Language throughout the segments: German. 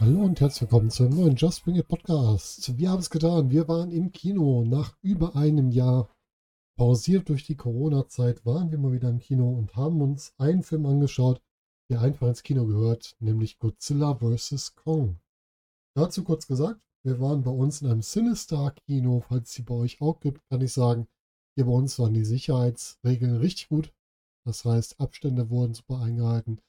Hallo und herzlich willkommen zu einem neuen Just Bring It Podcast. Wir haben es getan, wir waren im Kino. Nach über einem Jahr, pausiert durch die Corona-Zeit, waren wir mal wieder im Kino und haben uns einen Film angeschaut, der einfach ins Kino gehört, nämlich Godzilla vs. Kong. Dazu kurz gesagt, wir waren bei uns in einem Cinestar-Kino, falls es die bei euch auch gibt, kann ich sagen, hier bei uns waren die Sicherheitsregeln richtig gut. Das heißt, Abstände wurden super eingehalten.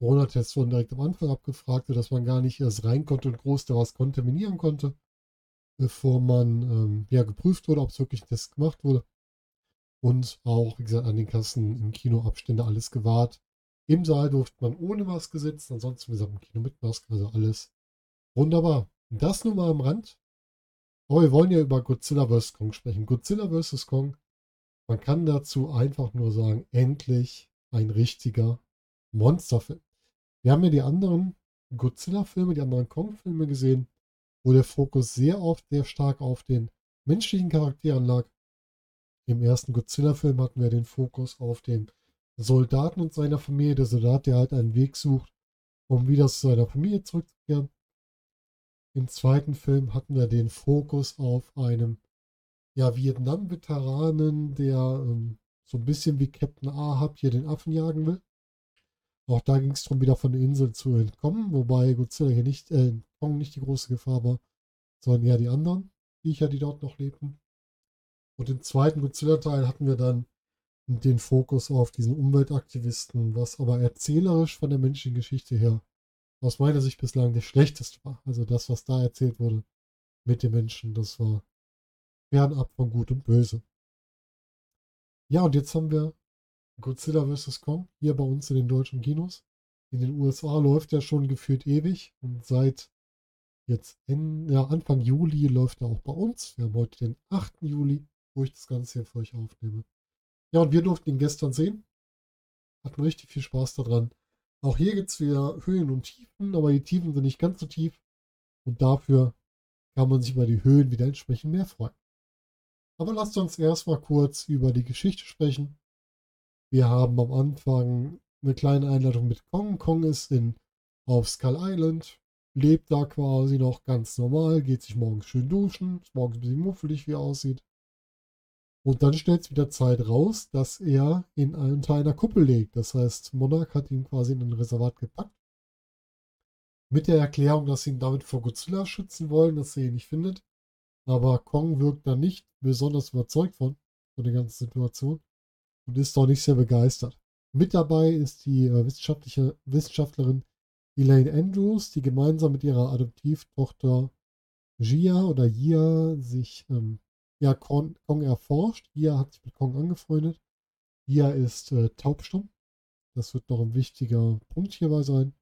Corona-Tests wurden direkt am Anfang abgefragt, sodass man gar nicht erst rein konnte und groß da was kontaminieren konnte, bevor man geprüft wurde, ob es wirklich ein Test gemacht wurde. Und auch, wie gesagt, an den Kassen im Kino Abstände, alles gewahrt. Im Saal durfte man ohne Maske sitzen, ansonsten, wie gesagt, im Kino mit Maske, also alles wunderbar. Das nur mal am Rand. Aber wir wollen ja über Godzilla vs. Kong sprechen. Godzilla vs. Kong, man kann dazu einfach nur sagen, endlich ein richtiger Monsterfilm. Wir haben ja die anderen Godzilla-Filme, die anderen Kong-Filme gesehen, wo der Fokus sehr stark auf den menschlichen Charakteren lag. Im ersten Godzilla-Film hatten wir den Fokus auf den Soldaten und seiner Familie. Der Soldat, der halt einen Weg sucht, um wieder zu seiner Familie zurückzukehren. Im zweiten Film hatten wir den Fokus auf einem Vietnam-Veteranen, der so ein bisschen wie Captain Ahab hier den Affen jagen will. Auch da ging es darum, wieder von der Insel zu entkommen, wobei Godzilla hier nicht, Kong nicht die große Gefahr war, sondern eher die anderen Viecher, die dort noch lebten. Und im zweiten Godzilla-Teil hatten wir dann den Fokus auf diesen Umweltaktivisten, was aber erzählerisch von der menschlichen Geschichte her aus meiner Sicht bislang der schlechteste war. Also das, was da erzählt wurde mit den Menschen, das war fernab von Gut und Böse. Ja, und jetzt haben wir Godzilla vs. Kong hier bei uns in den deutschen Kinos. In den USA läuft er schon gefühlt ewig und seit jetzt Anfang Juli läuft er auch bei uns. Wir haben heute den 8. Juli, wo ich das Ganze hier für euch aufnehme. Ja, und wir durften ihn gestern sehen. Hatten richtig viel Spaß daran. Auch hier gibt es wieder Höhen und Tiefen, aber die Tiefen sind nicht ganz so tief und dafür kann man sich über die Höhen wieder entsprechend mehr freuen. Aber lasst uns erstmal kurz über die Geschichte sprechen. Wir haben am Anfang eine kleine Einleitung mit Kong. Kong ist auf Skull Island, lebt da quasi noch ganz normal, geht sich morgens schön duschen, ist morgens ein bisschen muffelig, wie er aussieht. Und dann stellt es wieder Zeit raus, dass er unter einer Kuppel liegt. Das heißt, Monarch hat ihn quasi in ein Reservat gepackt. Mit der Erklärung, dass sie ihn damit vor Godzilla schützen wollen, dass er ihn nicht findet. Aber Kong wirkt da nicht besonders überzeugt von der ganzen Situation. Und ist doch nicht sehr begeistert. Mit dabei ist die Wissenschaftlerin Elaine Andrews, die gemeinsam mit ihrer Adoptivtochter Jia sich Kong erforscht. Jia hat sich mit Kong angefreundet. Jia ist taubstumm. Das wird noch ein wichtiger Punkt hierbei sein.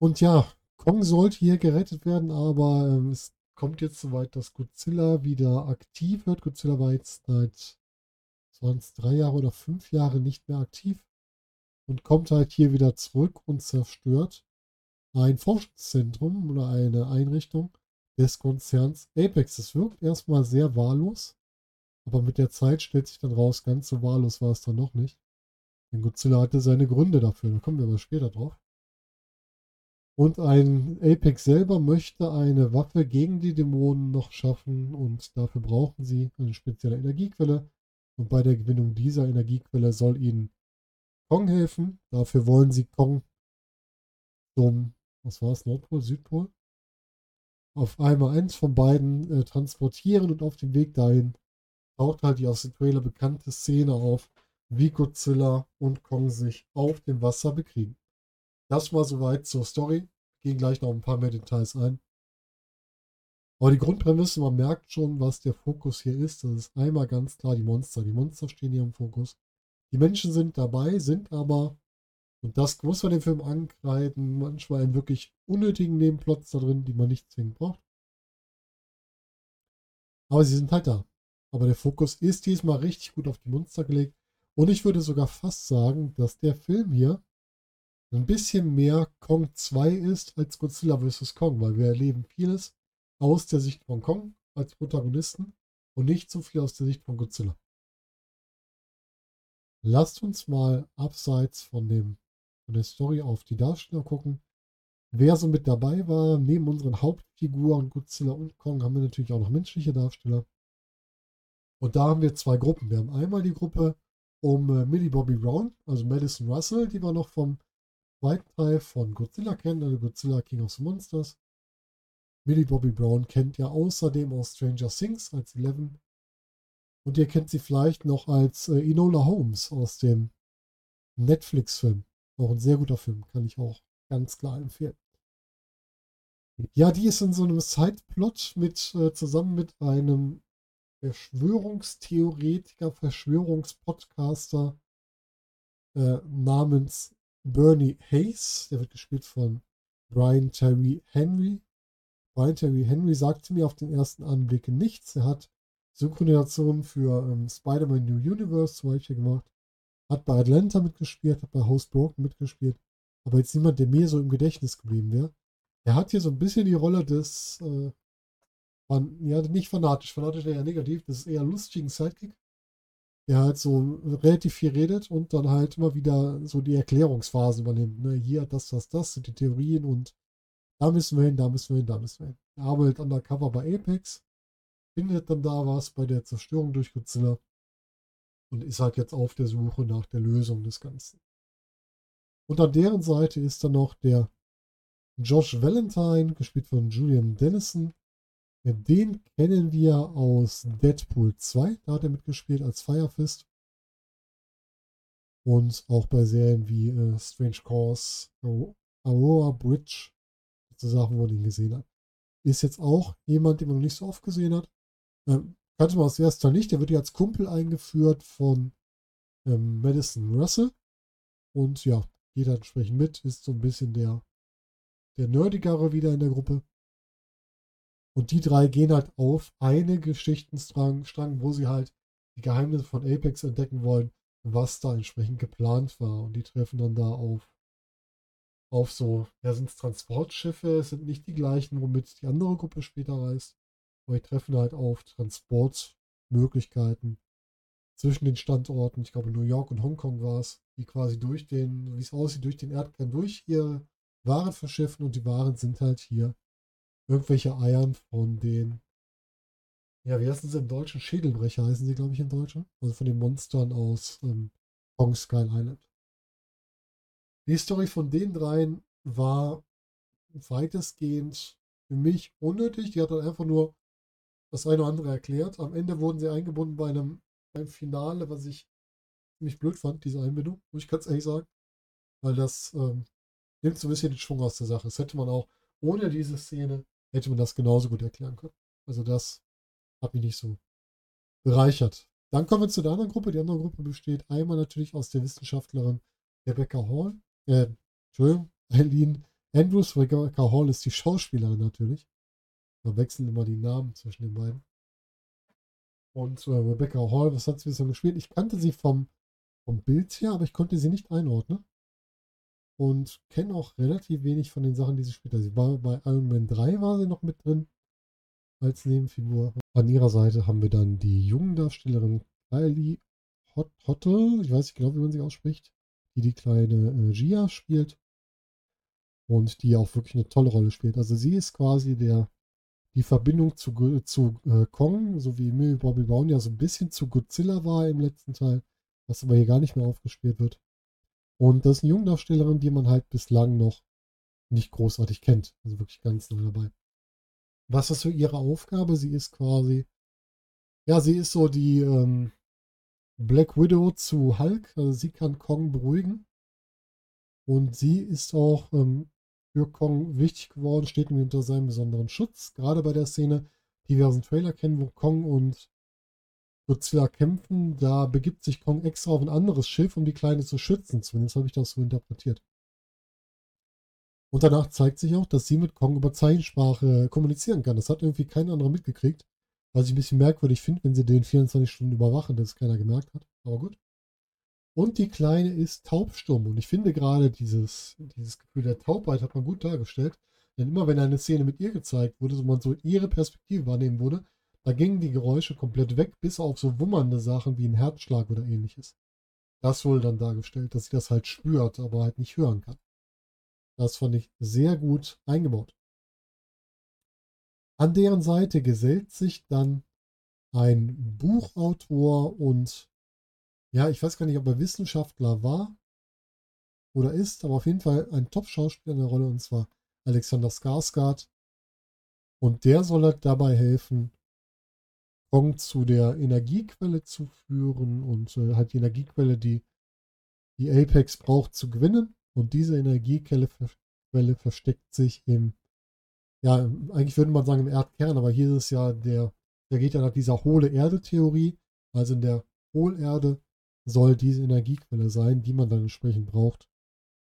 Und ja, Kong sollte hier gerettet werden, aber es kommt jetzt soweit, dass Godzilla wieder aktiv wird. Godzilla war jetzt seit 3 Jahre oder 5 Jahre nicht mehr aktiv und kommt halt hier wieder zurück und zerstört ein Forschungszentrum oder eine Einrichtung des Konzerns Apex. Das wirkt erstmal sehr wahllos, aber mit der Zeit stellt sich dann raus, ganz so wahllos war es dann noch nicht. Denn Godzilla hatte seine Gründe dafür, da kommen wir aber später drauf. Und ein Apex selber möchte eine Waffe gegen die Dämonen noch schaffen und dafür brauchen sie eine spezielle Energiequelle. Und bei der Gewinnung dieser Energiequelle soll ihnen Kong helfen. Dafür wollen sie Kong zum, Nordpol, Südpol? Auf einmal eins von beiden transportieren und auf dem Weg dahin taucht halt die aus dem Trailer bekannte Szene auf, wie Godzilla und Kong sich auf dem Wasser bekriegen. Das mal soweit zur Story. Gehen gleich noch ein paar mehr Details ein. Aber die Grundprämisse, man merkt schon, was der Fokus hier ist. Das ist einmal ganz klar die Monster. Die Monster stehen hier im Fokus. Die Menschen sind dabei, sind aber, und das muss man dem Film ankreiden, manchmal einen wirklich unnötigen Nebenplots da drin, die man nicht zwingend braucht. Aber sie sind halt da. Aber der Fokus ist diesmal richtig gut auf die Monster gelegt. Und ich würde sogar fast sagen, dass der Film hier ein bisschen mehr Kong 2 ist als Godzilla vs. Kong, weil wir erleben vieles aus der Sicht von Kong als Protagonisten und nicht so viel aus der Sicht von Godzilla. Lasst uns mal abseits von der Story auf die Darsteller gucken. Wer so mit dabei war, neben unseren Hauptfiguren Godzilla und Kong haben wir natürlich auch noch menschliche Darsteller. Und da haben wir zwei Gruppen. Wir haben einmal die Gruppe um Millie Bobby Brown, also Madison Russell, die wir noch vom zweiten Teil von Godzilla kennen, also Godzilla King of the Monsters. Millie Bobby Brown kennt ihr außerdem aus Stranger Things als Eleven. Und ihr kennt sie vielleicht noch als Enola Holmes aus dem Netflix-Film. Auch ein sehr guter Film, kann ich auch ganz klar empfehlen. Ja, die ist in so einem Sideplot zusammen mit einem Verschwörungstheoretiker, Verschwörungspodcaster namens Bernie Hayes. Der wird gespielt von Brian Terry Henry. Brian Terry Henry sagte mir auf den ersten Anblick nichts. Er hat Synchronisation für Spider-Man New Universe zum Beispiel gemacht, hat bei Atlanta mitgespielt, hat bei Housebroken mitgespielt, aber jetzt niemand, der mir so im Gedächtnis geblieben wäre. Er hat hier so ein bisschen die Rolle des nicht fanatisch wäre ja negativ, das ist eher lustigen Sidekick, der halt so relativ viel redet und dann halt immer wieder so die Erklärungsphasen übernimmt. Ne? Hier, das sind die Theorien und da müssen wir hin. Er arbeitet undercover bei Apex, findet dann da was bei der Zerstörung durch Godzilla und ist halt jetzt auf der Suche nach der Lösung des Ganzen. Und an deren Seite ist dann noch der Josh Valentine, gespielt von Julian Dennison. Den kennen wir aus Deadpool 2, da hat er mitgespielt als Firefist. Und auch bei Serien wie Strange Cause, Aurora Bridge, so Sachen, wo man ihn gesehen hat. Ist jetzt auch jemand, den man noch nicht so oft gesehen hat. Kannte man aus erster nicht, der wird ja als Kumpel eingeführt von Madison Russell. Und ja, geht halt entsprechend mit, ist so ein bisschen der Nerdigere wieder in der Gruppe. Und die drei gehen halt auf einen Geschichtenstrang, wo sie halt die Geheimnisse von Apex entdecken wollen, was da entsprechend geplant war. Und die treffen dann da auf so, ja, sind es Transportschiffe, es sind nicht die gleichen, womit die andere Gruppe später reist. Aber die treffen halt auf Transportmöglichkeiten zwischen den Standorten. Ich glaube, New York und Hongkong war es, die quasi wie es aussieht, durch den Erdkern, durch ihre Waren verschiffen. Und die Waren sind halt hier irgendwelche Eiern von den, ja, wie heißen sie im Deutschen? Schädelbrecher heißen sie, glaube ich, im Deutschen. Also von den Monstern aus Kong Skull Island. Die Story von den dreien war weitestgehend für mich unnötig. Die hat dann einfach nur das eine oder andere erklärt. Am Ende wurden sie eingebunden beim Finale, was ich ziemlich blöd fand, diese Einbindung, muss ich ganz ehrlich sagen. Weil das nimmt so ein bisschen den Schwung aus der Sache. Das hätte man auch ohne diese Szene hätte man das genauso gut erklären können. Also das hat mich nicht so bereichert. Dann kommen wir zu der anderen Gruppe. Die andere Gruppe besteht einmal natürlich aus der Wissenschaftlerin Rebecca Hall. Iline Andrews. Rebecca Hall ist die Schauspielerin natürlich. Man wechselt immer die Namen zwischen den beiden. Und Rebecca Hall, was hat sie bisher gespielt? Ich kannte sie vom Bild her, aber ich konnte sie nicht einordnen. Und kenne auch relativ wenig von den Sachen, die sie später. Sie war bei Iron Man 3 war sie noch mit drin als Nebenfigur. An ihrer Seite haben wir dann die jungen Darstellerin Kylie Hottl, ich weiß nicht genau, wie man sie ausspricht, die kleine Jia spielt und die auch wirklich eine tolle Rolle spielt. Also sie ist quasi die Verbindung zu Kong, so wie Millie Bobby Brown ja so ein bisschen zu Godzilla war im letzten Teil, was aber hier gar nicht mehr aufgespielt wird. Und das ist eine Jungdarstellerin, die man halt bislang noch nicht großartig kennt. Also wirklich ganz neu dabei. Was ist so ihre Aufgabe? Sie ist quasi, ja, sie ist so die Black Widow zu Hulk. Also sie kann Kong beruhigen. Und sie ist auch für Kong wichtig geworden, steht mir unter seinem besonderen Schutz. Gerade bei der Szene, die wir aus dem Trailer kennen, wo Kong und Godzilla kämpfen, da begibt sich Kong extra auf ein anderes Schiff, um die Kleine zu schützen. Zumindest habe ich das so interpretiert. Und danach zeigt sich auch, dass sie mit Kong über Zeichensprache kommunizieren kann. Das hat irgendwie kein anderer mitgekriegt, was ich ein bisschen merkwürdig finde, wenn sie den 24 Stunden überwachen, dass es keiner gemerkt hat. Aber gut. Und die Kleine ist taubstumm. Und ich finde gerade dieses Gefühl der Taubheit hat man gut dargestellt. Denn immer wenn eine Szene mit ihr gezeigt wurde, so man so ihre Perspektive wahrnehmen würde, da gingen die Geräusche komplett weg, bis auf so wummernde Sachen wie ein Herzschlag oder ähnliches. Das wurde dann dargestellt, dass sie das halt spürt, aber halt nicht hören kann. Das fand ich sehr gut eingebaut. An deren Seite gesellt sich dann ein Buchautor und, ja, ich weiß gar nicht, ob er Wissenschaftler war oder ist, aber auf jeden Fall ein Top-Schauspieler in der Rolle, und zwar Alexander Skarsgård. Und der soll halt dabei helfen, Kong zu der Energiequelle zu führen und halt die Energiequelle, die Apex braucht, zu gewinnen. Und diese Energiequelle versteckt sich im, ja, eigentlich würde man sagen im Erdkern, aber hier ist es ja da geht ja nach dieser Hohle-Erde-Theorie, also in der Hohlerde soll diese Energiequelle sein, die man dann entsprechend braucht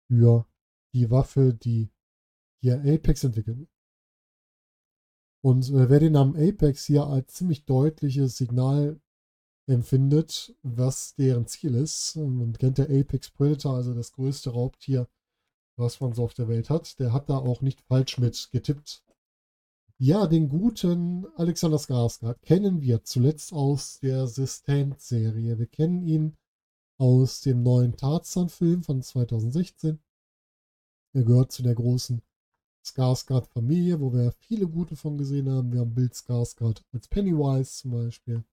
für die Waffe, die hier Apex entwickelt. Und wer den Namen Apex hier als ziemlich deutliches Signal empfindet, was deren Ziel ist, man kennt der Apex Predator, also das größte Raubtier, was man so auf der Welt hat, der hat da auch nicht falsch mit getippt. Ja, den guten Alexander Skarsgård kennen wir zuletzt aus der Sistent-Serie. Wir kennen ihn aus dem neuen Tarzan-Film von 2016. Er gehört zu der großen Skarsgård-Familie, wo wir viele gute von gesehen haben. Wir haben Bill Skarsgård als Pennywise zum Beispiel.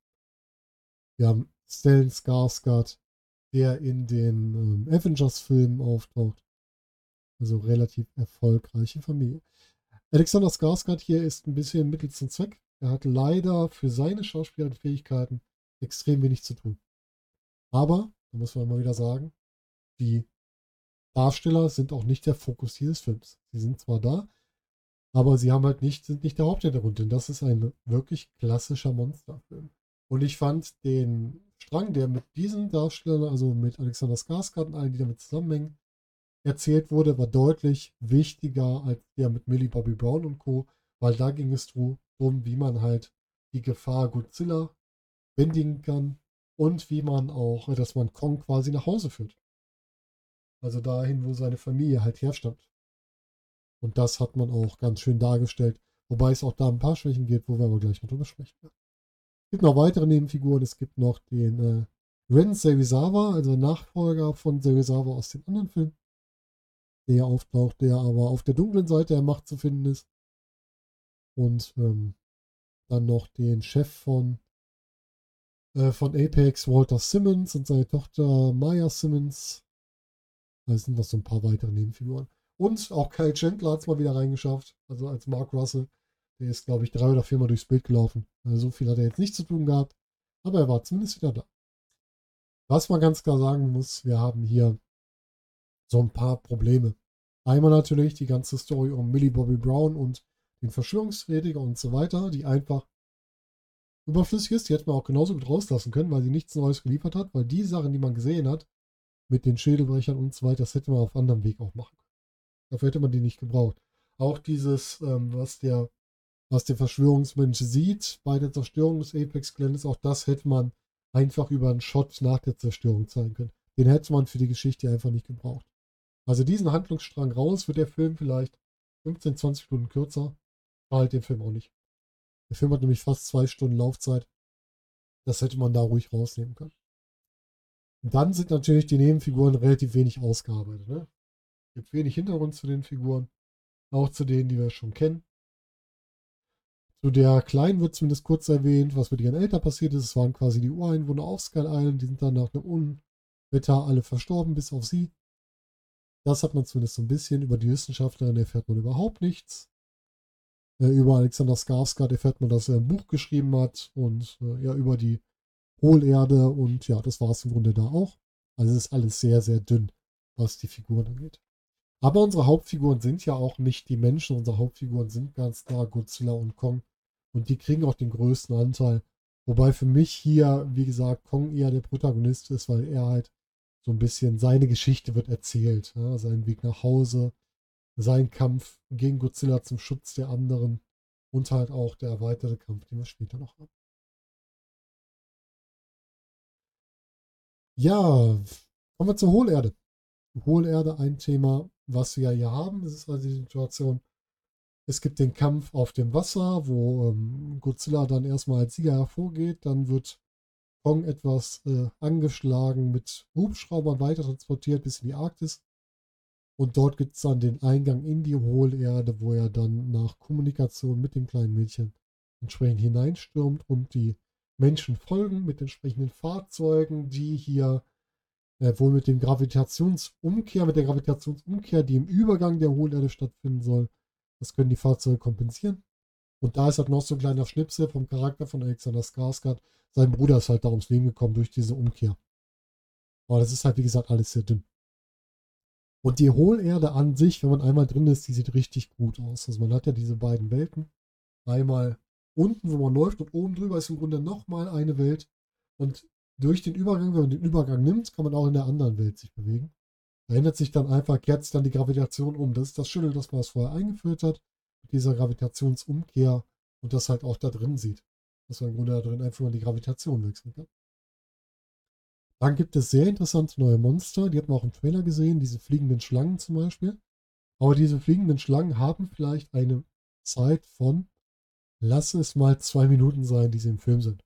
Wir haben Stellan Skarsgård, der in den Avengers-Filmen auftaucht. Also relativ erfolgreiche Familie. Alexander Skarsgård hier ist ein bisschen Mittel zum Zweck. Er hat leider für seine schauspielerischen Fähigkeiten extrem wenig zu tun. Aber, da muss man immer wieder sagen, die Darsteller sind auch nicht der Fokus dieses Films. Sie sind zwar da, aber sie haben halt sind nicht der Haupthintergrund, denn das ist ein wirklich klassischer Monsterfilm. Und ich fand den Strang, der mit diesen Darstellern, also mit Alexander Skarsgård und allen, die damit zusammenhängen, erzählt wurde, war deutlich wichtiger als der mit Millie Bobby Brown und Co., weil da ging es darum, wie man halt die Gefahr Godzilla bändigen kann und wie man auch, dass man Kong quasi nach Hause führt. Also dahin, wo seine Familie halt herstammt. Und das hat man auch ganz schön dargestellt, wobei es auch da ein paar Schwächen gibt, wo wir aber gleich noch drüber sprechen werden. Es gibt noch weitere Nebenfiguren, es gibt noch den Ren Serizawa, also Nachfolger von Serizawa aus den anderen Filmen, der auftaucht, der aber auf der dunklen Seite der Macht zu finden ist. Und dann noch den Chef von Apex, Walter Simmons, und seine Tochter Maya Simmons. Da sind noch so ein paar weitere Nebenfiguren. Und auch Kyle Chandler hat es mal wieder reingeschafft, also als Mark Russell. Der ist, glaube ich, 3 oder 4 Mal durchs Bild gelaufen. Also so viel hat er jetzt nicht zu tun gehabt, aber er war zumindest wieder da. Was man ganz klar sagen muss, wir haben hier so ein paar Probleme. Einmal natürlich die ganze Story um Millie Bobby Brown und den Verschwörungstheoretiker und so weiter, die einfach überflüssig ist. Die hätte man auch genauso gut rauslassen können, weil sie nichts Neues geliefert hat, weil die Sachen, die man gesehen hat, mit den Schädelbrechern und so weiter, das hätte man auf anderem Weg auch machen können. Dafür hätte man die nicht gebraucht. Auch dieses, was der Verschwörungsmensch sieht bei der Zerstörung des Apex-Geländes, auch das hätte man einfach über einen Shot nach der Zerstörung zeigen können. Den hätte man für die Geschichte einfach nicht gebraucht. Also diesen Handlungsstrang raus, wird der Film vielleicht 15, 20 Stunden kürzer, war halt den Film auch nicht. Der Film hat nämlich fast 2 Stunden Laufzeit. Das hätte man da ruhig rausnehmen können. Und dann sind natürlich die Nebenfiguren relativ wenig ausgearbeitet. Ne? Es gibt wenig Hintergrund zu den Figuren, auch zu denen, die wir schon kennen. Zu der Kleinen wird zumindest kurz erwähnt, was mit ihren Eltern passiert ist. Es waren quasi die Ureinwohner auf Skull Island, die sind dann nach einem Unwetter alle verstorben, bis auf sie. Das hat man zumindest so ein bisschen. Über die Wissenschaftlerin erfährt man überhaupt nichts. Über Alexander Skarsgård erfährt man, dass er ein Buch geschrieben hat, und ja, über die Hohlerde, und ja, das war es im Grunde da auch. Also es ist alles sehr, sehr dünn, was die Figuren angeht. Aber unsere Hauptfiguren sind ja auch nicht die Menschen. Unsere Hauptfiguren sind ganz klar Godzilla und Kong. Und die kriegen auch den größten Anteil. Wobei für mich hier, wie gesagt, Kong eher der Protagonist ist, weil er halt so ein bisschen, seine Geschichte wird erzählt. Ja, sein Weg nach Hause, sein Kampf gegen Godzilla zum Schutz der anderen und halt auch der erweiterte Kampf, den wir später noch haben. Ja, Kommen wir zur Hohlerde. Hohlerde, ein Thema, was wir hier haben. Das ist also die Situation, es gibt den Kampf auf dem Wasser, wo Godzilla dann erstmal als Sieger hervorgeht. Dann wird Kong etwas angeschlagen, mit Hubschraubern weitertransportiert bis in die Arktis. Und dort gibt es dann den Eingang in die Hohlerde, wo er dann nach Kommunikation mit dem kleinen Mädchen entsprechend hineinstürmt und die Menschen folgen mit entsprechenden Fahrzeugen, die hier wohl mit dem Gravitationsumkehr, die im Übergang der Hohlerde stattfinden soll, das können die Fahrzeuge kompensieren. Und da ist halt noch so ein kleiner Schnipsel vom Charakter von Alexander Skarsgård. Sein Bruder ist halt da ums Leben gekommen durch diese Umkehr. Aber das ist halt, wie gesagt, alles sehr dünn. Und die Hohlerde an sich, wenn man einmal drin ist, die sieht richtig gut aus. Also man hat ja diese beiden Welten. Einmal unten, wo man läuft, und oben drüber ist im Grunde nochmal eine Welt. Und durch den Übergang, wenn man den Übergang nimmt, kann man auch in der anderen Welt sich bewegen. Da ändert sich dann einfach, kehrt sich dann die Gravitation um. Das ist das Schöne, dass man das vorher eingeführt hat, mit dieser Gravitationsumkehr, und das halt auch da drin sieht. Dass man im Grunde da drin einfach mal die Gravitation wechseln kann. Dann gibt es sehr interessante neue Monster, die hat man auch im Trailer gesehen, diese fliegenden Schlangen zum Beispiel. Aber diese fliegenden Schlangen haben vielleicht eine Zeit von, lass es mal 2 Minuten sein, die sie im Film sind.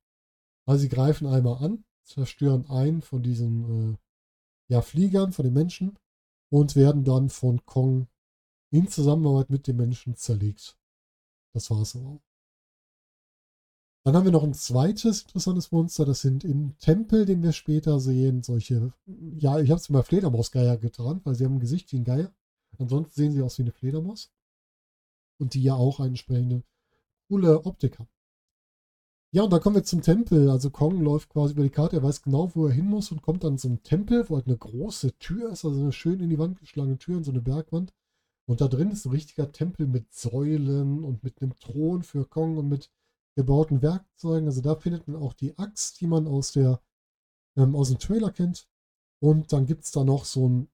Also sie greifen einmal an, zerstören einen von diesen Fliegern, von den Menschen, und werden dann von Kong in Zusammenarbeit mit den Menschen zerlegt. Das war's aber auch. Dann haben wir noch ein zweites interessantes Monster, das sind im Tempel, den wir später sehen, solche, ja, ich habe es mal Fledermausgeier getan, weil sie haben ein Gesicht wie ein Geier, ansonsten sehen sie aus wie eine Fledermaus und die ja auch eine entsprechende coole Optik haben. Ja, und dann kommen wir zum Tempel, also Kong läuft quasi über die Karte, er weiß genau, wo er hin muss und kommt dann zum Tempel, wo halt eine große Tür ist, also eine schön in die Wand geschlagene Tür, in so eine Bergwand, und da drin ist ein richtiger Tempel mit Säulen und mit einem Thron für Kong und mit gebauten Werkzeugen, also da findet man auch die Axt, die man aus dem Trailer kennt, und dann gibt es da noch so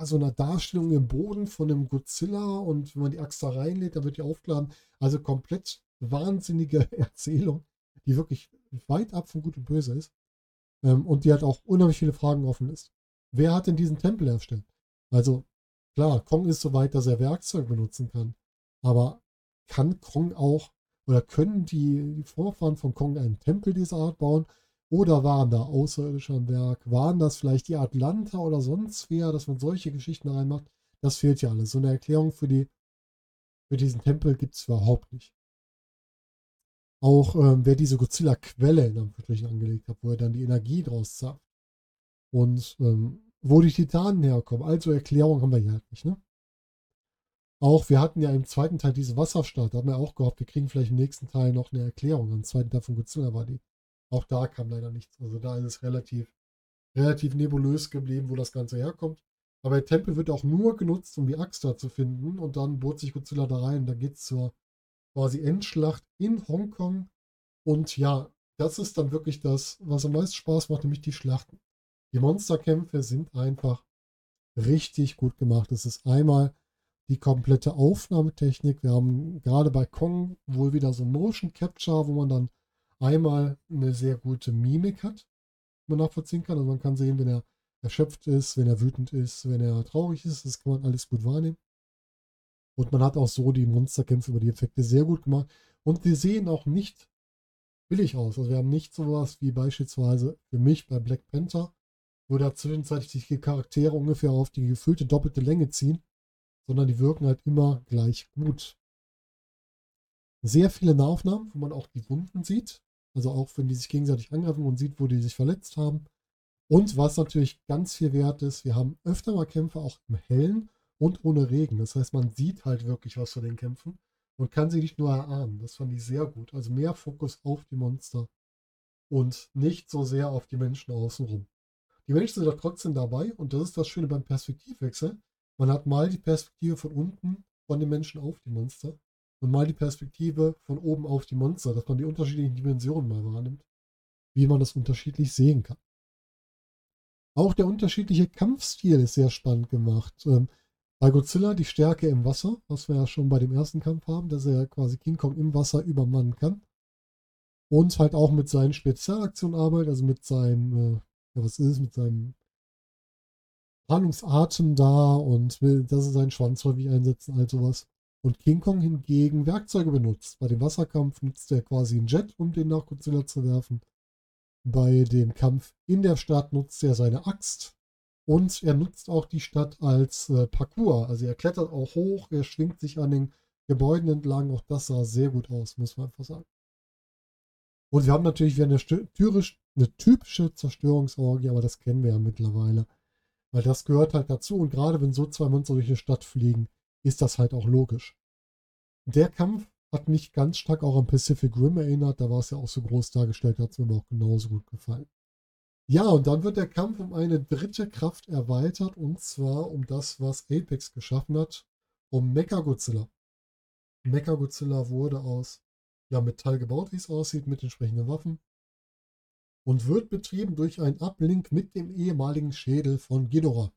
eine Darstellung im Boden von einem Godzilla, und wenn man die Axt da reinlegt, dann wird die aufgeladen, also komplett wahnsinnige Erzählung, die wirklich weit ab von Gut und Böse ist, und die hat auch unheimlich viele Fragen offen ist. Wer hat denn diesen Tempel erstellt? Also klar, Kong ist so weit, dass er Werkzeug benutzen kann, aber kann Kong auch oder können die Vorfahren von Kong einen Tempel dieser Art bauen? Oder waren da Außerirdische am Werk? Waren das vielleicht die Atlanta oder sonst wer, dass man solche Geschichten reinmacht? Das fehlt ja alles. So eine Erklärung für diesen Tempel gibt es überhaupt nicht. Auch wer diese Godzilla-Quelle in Anführungsstrichen angelegt hat, wo er dann die Energie draus zapft. Und wo die Titanen herkommen. Also Erklärung haben wir hier halt nicht, ne? Auch, wir hatten ja im zweiten Teil diese Wasserstadt, da haben wir auch gehofft, wir kriegen vielleicht im nächsten Teil noch eine Erklärung. Am zweiten Teil von Godzilla war die. Auch da kam leider nichts. Also da ist es relativ nebulös geblieben, wo das Ganze herkommt. Aber der Tempel wird auch nur genutzt, um die Axt da zu finden. Und dann bohrt sich Godzilla da rein. Da geht es zur quasi Endschlacht in Hongkong. Und ja, das ist dann wirklich das, was am meisten Spaß macht, nämlich die Schlachten. Die Monsterkämpfe sind einfach richtig gut gemacht. Es ist einmal die komplette Aufnahmetechnik. Wir haben gerade bei Kong wohl wieder so Motion Capture, wo man dann einmal eine sehr gute Mimik hat, die man nachvollziehen kann. Also man kann sehen, wenn er erschöpft ist, wenn er wütend ist, wenn er traurig ist. Das kann man alles gut wahrnehmen. Und man hat auch so die Monsterkämpfe über die Effekte sehr gut gemacht. Und die sehen auch nicht billig aus. Also wir haben nicht sowas wie beispielsweise für mich bei Black Panther, wo da zwischenzeitlich die Charaktere ungefähr auf die gefüllte doppelte Länge ziehen, sondern die wirken halt immer gleich gut. Sehr viele Nahaufnahmen, wo man auch die Wunden sieht, also auch wenn die sich gegenseitig angreifen, und sieht, wo die sich verletzt haben. Und was natürlich ganz viel wert ist, wir haben öfter mal Kämpfe auch im Hellen und ohne Regen. Das heißt, man sieht halt wirklich was von den Kämpfen und kann sie nicht nur erahnen. Das fand ich sehr gut. Also mehr Fokus auf die Monster und nicht so sehr auf die Menschen außenrum. Die Menschen sind doch trotzdem dabei, und das ist das Schöne beim Perspektivwechsel. Man hat mal die Perspektive von unten, von den Menschen auf die Monster, und mal die Perspektive von oben auf die Monster, dass man die unterschiedlichen Dimensionen mal wahrnimmt, wie man das unterschiedlich sehen kann. Auch der unterschiedliche Kampfstil ist sehr spannend gemacht. Bei Godzilla die Stärke im Wasser, was wir ja schon bei dem ersten Kampf haben, dass er quasi King Kong im Wasser übermannen kann. Und halt auch mit seinen Spezialaktionen arbeitet, also mit seinem Paarungsarten dar und will, dass er seinen Schwanz häufig einsetzen, all sowas. Und King Kong hingegen Werkzeuge benutzt. Bei dem Wasserkampf nutzt er quasi einen Jet, um den nach Godzilla zu werfen. Bei dem Kampf in der Stadt nutzt er seine Axt. Und er nutzt auch die Stadt als Parcours. Also er klettert auch hoch, er schwingt sich an den Gebäuden entlang. Auch das sah sehr gut aus, muss man einfach sagen. Und wir haben natürlich wieder eine typische Zerstörungsorgie, aber das kennen wir ja mittlerweile. Weil das gehört halt dazu. Und gerade wenn so zwei Monster durch eine Stadt fliegen, ist das halt auch logisch. Der Kampf hat mich ganz stark auch an Pacific Rim erinnert. Da war es ja auch so groß dargestellt, hat es mir auch genauso gut gefallen. Ja, und dann wird der Kampf um eine dritte Kraft erweitert, und zwar um das, was Apex geschaffen hat, um Mechagodzilla. Mechagodzilla wurde aus Metall gebaut, wie es aussieht, mit entsprechenden Waffen und wird betrieben durch einen Uplink mit dem ehemaligen Schädel von Ghidorah.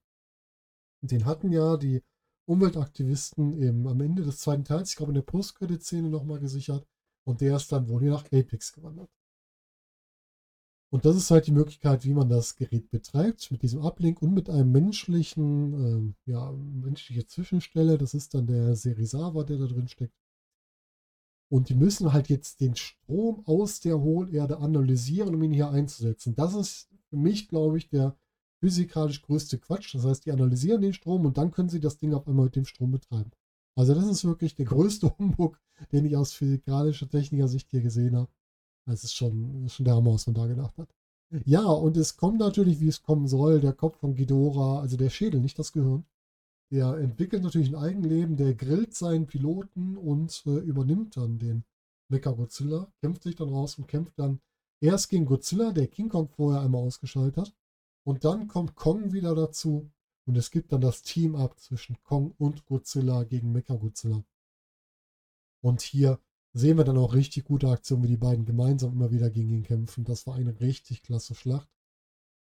Den hatten ja die Umweltaktivisten am Ende des zweiten Teils, ich glaube in der Post-Credit-Szene nochmal gesichert, und der ist dann wohl hier nach Apex gewandert. Und das ist halt die Möglichkeit, wie man das Gerät betreibt, mit diesem Uplink und mit einem menschlichen, menschliche Zwischenstelle. Das ist dann der Serizawa, der da drin steckt. Und die müssen halt jetzt den Strom aus der Hohlerde analysieren, um ihn hier einzusetzen. Das ist für mich, glaube ich, der physikalisch größte Quatsch. Das heißt, die analysieren den Strom und dann können sie das Ding auf einmal mit dem Strom betreiben. Also das ist wirklich der größte Humbug, den ich aus physikalischer Technikersicht hier gesehen habe. Das ist schon der Hammer, was man da gedacht hat. Ja, und es kommt natürlich, wie es kommen soll, der Kopf von Ghidorah, also der Schädel, nicht das Gehirn. Der entwickelt natürlich ein Eigenleben, der grillt seinen Piloten und übernimmt dann den Mechagodzilla, kämpft sich dann raus und kämpft dann erst gegen Godzilla, der King Kong vorher einmal ausgeschaltet hat. Und dann kommt Kong wieder dazu und es gibt dann das Team-Up zwischen Kong und Godzilla gegen Mechagodzilla. Und hier sehen wir dann auch richtig gute Aktionen, wie die beiden gemeinsam immer wieder gegen ihn kämpfen. Das war eine richtig klasse Schlacht.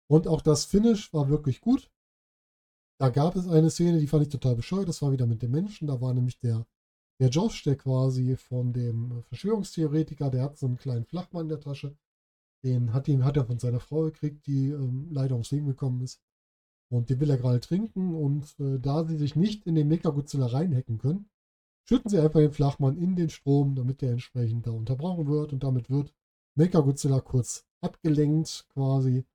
Und auch das Finish war wirklich gut. Da gab es eine Szene, die fand ich total bescheuert. Das war wieder mit den Menschen. Da war nämlich der Josh, der quasi von dem Verschwörungstheoretiker, der hat so einen kleinen Flachmann in der Tasche. Den hat er von seiner Frau gekriegt, die leider ums Leben gekommen ist. Und den will er gerade trinken. Und da sie sich nicht in den Mechagodzilla reinhacken können, schütten sie einfach den Flachmann in den Strom, damit der entsprechend da unterbrochen wird. Und damit wird Mechagodzilla kurz abgelenkt quasi.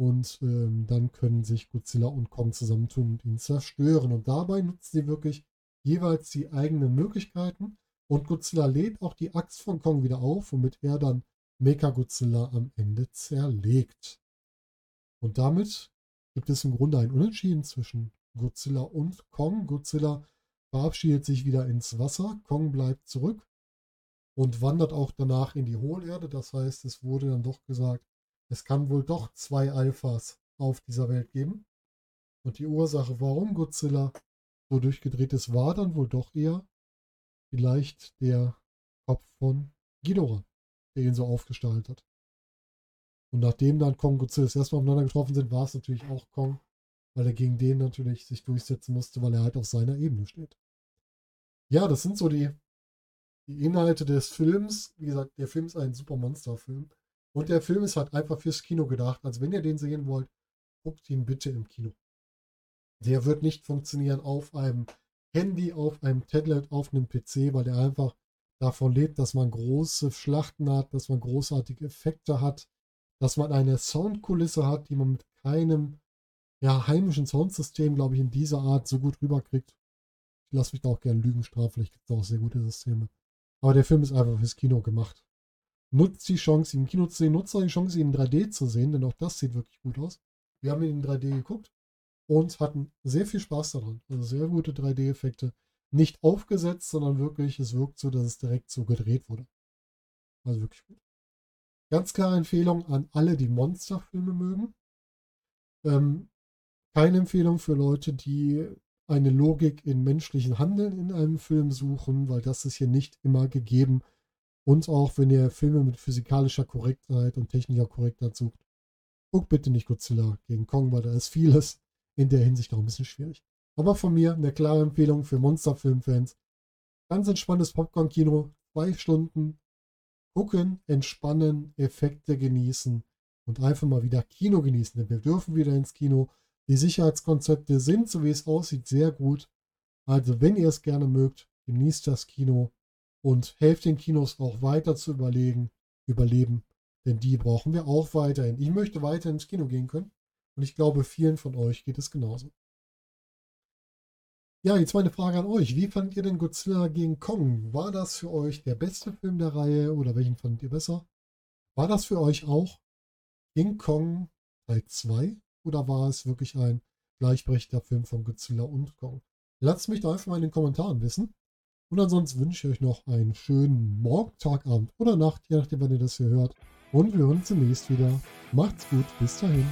Und dann können sich Godzilla und Kong zusammentun und ihn zerstören. Und dabei nutzen sie wirklich jeweils die eigenen Möglichkeiten. Und Godzilla lädt auch die Axt von Kong wieder auf, womit er dann Mechagodzilla am Ende zerlegt. Und damit gibt es im Grunde ein Unentschieden zwischen Godzilla und Kong. Godzilla verabschiedet sich wieder ins Wasser, Kong bleibt zurück und wandert auch danach in die Hohlerde. Das heißt, es wurde dann doch gesagt, es kann wohl doch zwei Alphas auf dieser Welt geben. Und die Ursache, warum Godzilla so durchgedreht ist, war dann wohl doch eher vielleicht der Kopf von Ghidorah, der ihn so aufgestaltet hat. Und nachdem dann Kong und Godzilla das erste Mal aufeinander getroffen sind, war es natürlich auch Kong, weil er gegen den natürlich sich durchsetzen musste, weil er halt auf seiner Ebene steht. Ja, das sind so die Inhalte des Films. Wie gesagt, der Film ist ein super Monsterfilm. Und der Film ist halt einfach fürs Kino gedacht. Also wenn ihr den sehen wollt, guckt ihn bitte im Kino. Der wird nicht funktionieren auf einem Handy, auf einem Tablet, auf einem PC, weil der einfach davon lebt, dass man große Schlachten hat, dass man großartige Effekte hat, dass man eine Soundkulisse hat, die man mit keinem heimischen Soundsystem, glaube ich, in dieser Art so gut rüberkriegt. Ich lasse mich da auch gerne lügen, straflich gibt es auch sehr gute Systeme. Aber der Film ist einfach fürs Kino gemacht. Nutzt die Chance, ihn im Kino zu sehen, nutzt auch die Chance, ihn in 3D zu sehen, denn auch das sieht wirklich gut aus. Wir haben ihn in 3D geguckt und hatten sehr viel Spaß daran. Also sehr gute 3D-Effekte. Nicht aufgesetzt, sondern wirklich, es wirkt so, dass es direkt so gedreht wurde. Also wirklich gut. Ganz klare Empfehlung an alle, die Monsterfilme mögen. Keine Empfehlung für Leute, die eine Logik in menschlichen Handeln in einem Film suchen, weil das ist hier nicht immer gegeben. Und auch wenn ihr Filme mit physikalischer Korrektheit und technischer Korrektheit sucht, guckt bitte nicht Godzilla gegen Kong, weil da ist vieles in der Hinsicht auch ein bisschen schwierig. Aber von mir eine klare Empfehlung für Monsterfilmfans. Ganz entspanntes Popcorn-Kino, 2 Stunden gucken, entspannen, Effekte genießen und einfach mal wieder Kino genießen. Denn wir dürfen wieder ins Kino. Die Sicherheitskonzepte sind, so wie es aussieht, sehr gut. Also wenn ihr es gerne mögt, genießt das Kino und helft den Kinos auch weiter zu überleben, denn die brauchen wir auch weiterhin. Ich möchte weiter ins Kino gehen können und ich glaube, vielen von euch geht es genauso. Ja, jetzt meine Frage an euch. Wie fandet ihr denn Godzilla gegen Kong? War das für euch der beste Film der Reihe oder welchen fandet ihr besser? War das für euch auch King Kong Teil 2 oder war es wirklich ein gleichberechtigter Film von Godzilla und Kong? Lasst mich da einfach mal in den Kommentaren wissen. Und ansonsten wünsche ich euch noch einen schönen Morgen, Tag, Abend oder Nacht, je nachdem, wann ihr das hier hört. Und wir hören uns demnächst wieder. Macht's gut, bis dahin.